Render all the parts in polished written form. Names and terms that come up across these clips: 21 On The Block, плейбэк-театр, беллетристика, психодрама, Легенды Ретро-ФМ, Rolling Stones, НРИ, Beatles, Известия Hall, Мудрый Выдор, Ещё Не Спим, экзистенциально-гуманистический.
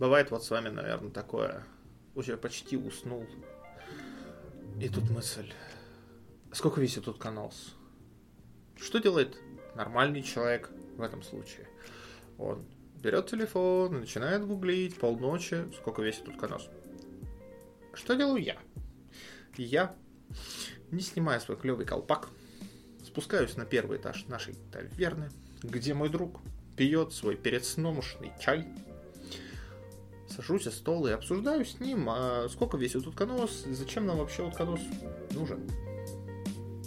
Бывает вот с вами, наверное, такое. Уже почти уснул. И тут мысль. Сколько весит тут каналс? Что делает нормальный человек в этом случае? Он берет телефон и начинает гуглить полночи. Сколько весит тут каналс? Что делаю я? Я, не снимая свой клевый колпак, спускаюсь на первый этаж нашей таверны, где мой друг пьет свой передсномушный чай. Сажусь за стол и обсуждаю с ним, а сколько весит утконос, зачем нам вообще утконос нужен.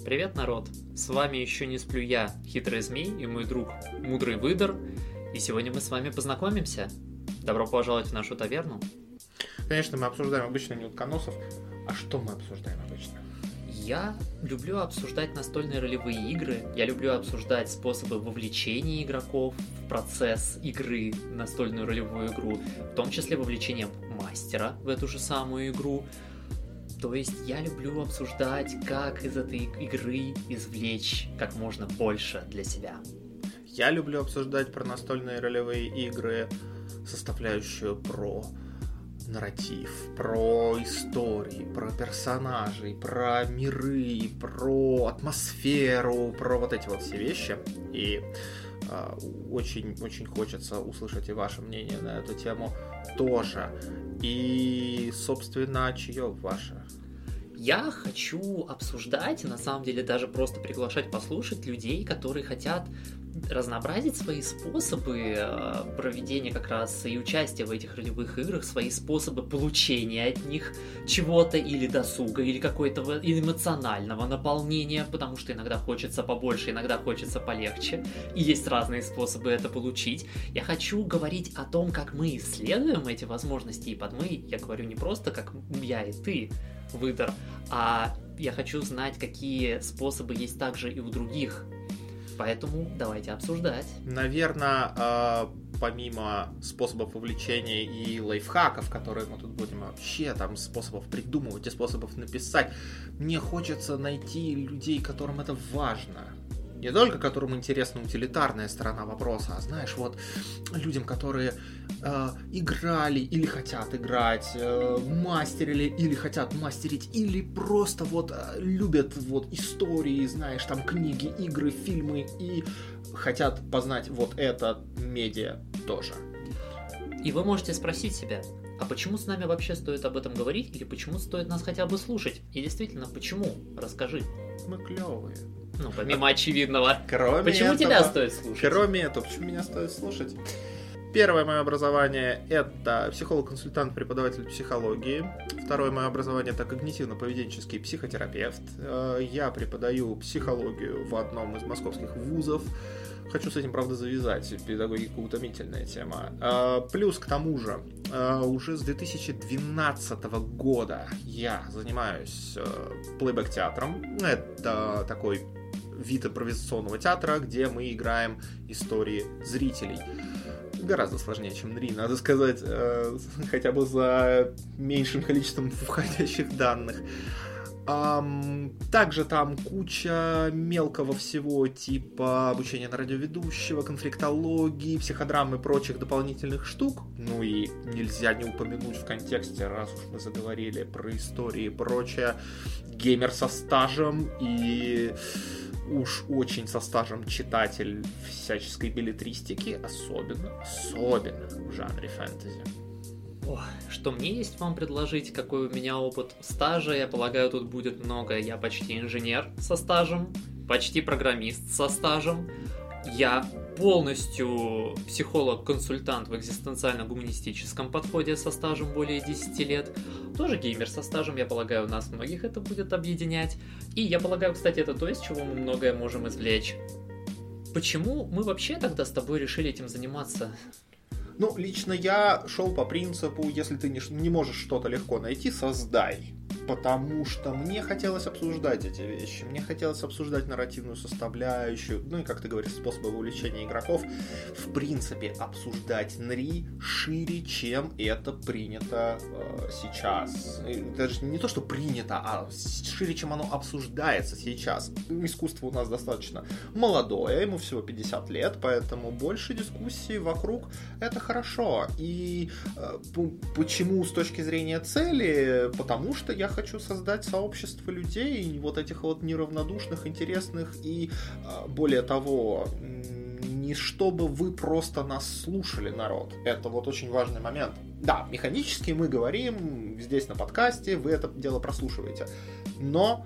Привет, народ! С вами еще не сплю я, хитрый змей, и мой друг Мудрый Выдор, и сегодня мы с вами познакомимся. Добро пожаловать в нашу таверну. Конечно, мы обсуждаем обычно не утконосов, а что мы обсуждаем обычно? Я люблю обсуждать настольные ролевые игры, я люблю обсуждать способы вовлечения игроков в процесс игры, настольную ролевую игру, в том числе вовлечением мастера в эту же самую игру. То есть я люблю обсуждать, как из этой игры извлечь как можно больше для себя. Я люблю обсуждать про настольные ролевые игры, составляющую про нарратив, про истории, про персонажей, про миры, про атмосферу, про вот эти вот все вещи. И очень-очень хочется услышать и ваше мнение на эту тему тоже. И, собственно, чье ваше? Я хочу обсуждать, на самом деле даже просто приглашать послушать людей, которые хотят разнообразить свои способы проведения как раз и участия в этих ролевых играх, свои способы получения от них чего-то или досуга, или какого-то эмоционального наполнения, потому что иногда хочется побольше, иногда хочется полегче, и есть разные способы это получить. Я хочу говорить о том, как мы исследуем эти возможности, и под «мы» я говорю не просто как «я» и «ты», Выдор, а я хочу знать, какие способы есть также и у других. Поэтому давайте обсуждать. Наверное, помимо способов вовлечения и лайфхаков, которые мы тут будем вообще, там, способов придумывать и способов написать, мне хочется найти людей, которым это важно. Не только которым интересна утилитарная сторона вопроса, а, знаешь, вот людям, которые играли или хотят играть, мастерили или хотят мастерить, или просто вот любят вот истории, знаешь, там книги, игры, фильмы и хотят познать вот это медиа тоже. И вы можете спросить себя, а почему с нами вообще стоит об этом говорить или почему стоит нас хотя бы слушать? И действительно, почему? Расскажи. Мы клевые. Ну, помимо очевидного. Кроме почему этого, тебя стоит слушать? Кроме этого, почему меня стоит слушать? Первое мое образование — это психолог-консультант, преподаватель психологии. Второе мое образование — это когнитивно-поведенческий психотерапевт. Я преподаю психологию в одном из московских вузов. Хочу с этим, правда, завязать. Педагогика — утомительная тема. Плюс, к тому же, уже с 2012 года я занимаюсь плейбэк-театром. Это такой вид импровизационного театра, где мы играем истории зрителей. Гораздо сложнее, чем НРИ, надо сказать, хотя бы за меньшим количеством входящих данных. Также там куча мелкого всего, типа обучения на радиоведущего, конфликтологии, психодрамы и прочих дополнительных штук. Ну и нельзя не упомянуть в контексте, раз уж мы заговорили про истории и прочее, геймер со стажем и уж очень со стажем читатель всяческой беллетристики, особенно в жанре фэнтези. О, что мне есть вам предложить, какой у меня опыт стажа, я полагаю, тут будет много. Я почти инженер со стажем, почти программист со стажем, я полностью психолог-консультант в экзистенциально-гуманистическом подходе со стажем более 10 лет, тоже геймер со стажем, я полагаю, нас многих это будет объединять. И я полагаю, кстати, это то, из чего мы многое можем извлечь. Почему мы вообще тогда с тобой решили этим заниматься? Ну, лично я шел по принципу, если ты не можешь что-то легко найти, создай. потому что мне хотелось обсуждать эти вещи, мне хотелось обсуждать нарративную составляющую, ну и, как ты говоришь, способы вовлечения игроков, в принципе, обсуждать НРИ шире, чем это принято сейчас. Даже не то, что принято, а шире, чем оно обсуждается сейчас. Искусство у нас достаточно молодое, ему всего 50 лет, поэтому больше дискуссий вокруг — это хорошо. И почему с точки зрения цели? Потому что я хочу создать сообщество людей, вот этих вот неравнодушных, интересных и, более того, не чтобы вы просто нас слушали, народ. Это вот очень важный момент. Да, механически мы говорим здесь на подкасте, вы это дело прослушиваете, но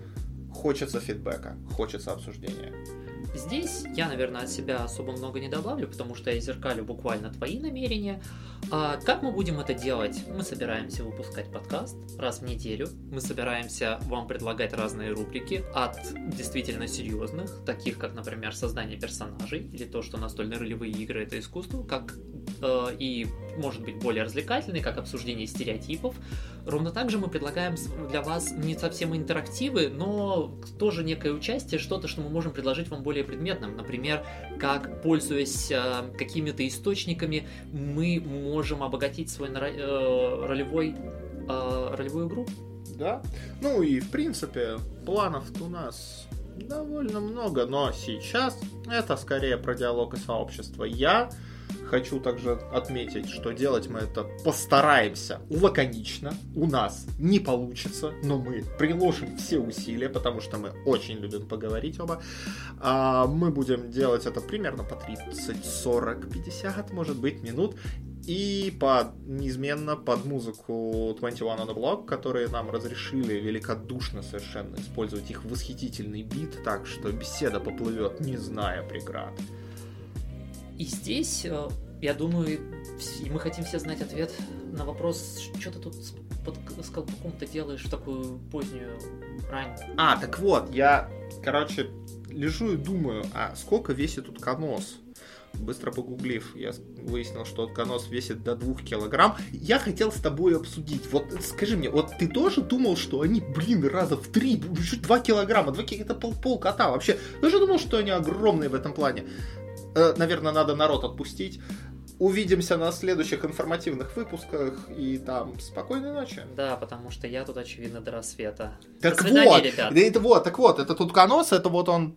хочется фидбэка, хочется обсуждения. Здесь я, наверное, от себя особо много не добавлю, потому что я зеркалю буквально твои намерения. А как мы будем это делать? Мы собираемся выпускать подкаст раз в неделю. Мы собираемся вам предлагать разные рубрики от действительно серьезных, таких как, например, создание персонажей или то, что настольные ролевые игры — это искусство, как и, может быть, более развлекательные, как обсуждение стереотипов. Ровно так же мы предлагаем для вас не совсем интерактивы, но тоже некое участие, что-то, что мы можем предложить вам более предметным. Например, как, пользуясь какими-то источниками, мы можем обогатить свой ролевую игру. Да. Ну и, в принципе, планов-то у нас довольно много, но сейчас это скорее про диалог и сообщество. Я хочу также отметить, что делать мы это постараемся лаконично, у нас не получится, но мы приложим все усилия, потому что мы очень любим поговорить оба. Мы будем делать это примерно по 30, 40, 50, может быть, минут, и неизменно под музыку 21 On The Block, которые нам разрешили великодушно совершенно использовать их восхитительный бит, так что беседа поплывет, не зная преград. И здесь, я думаю, мы хотим все знать ответ на вопрос, что ты тут с колпаком-то делаешь в такую позднюю рань. Так вот, я, лежу и думаю, а сколько весит утконос? Быстро погуглив, я выяснил, что утконос весит до 2 килограмм. Я хотел с тобой обсудить. Вот скажи мне, вот ты тоже думал, что они, раза в 3, 2 килограмма, 2 килограмма, это пол кота вообще. Ты же думал, что они огромные в этом плане? Наверное, надо народ отпустить. Увидимся на следующих информативных выпусках. И там спокойной ночи. Да, потому что я тут, очевидно, до рассвета. Так до свидания, ребят. Это вот, так вот, этот утконос, это вот он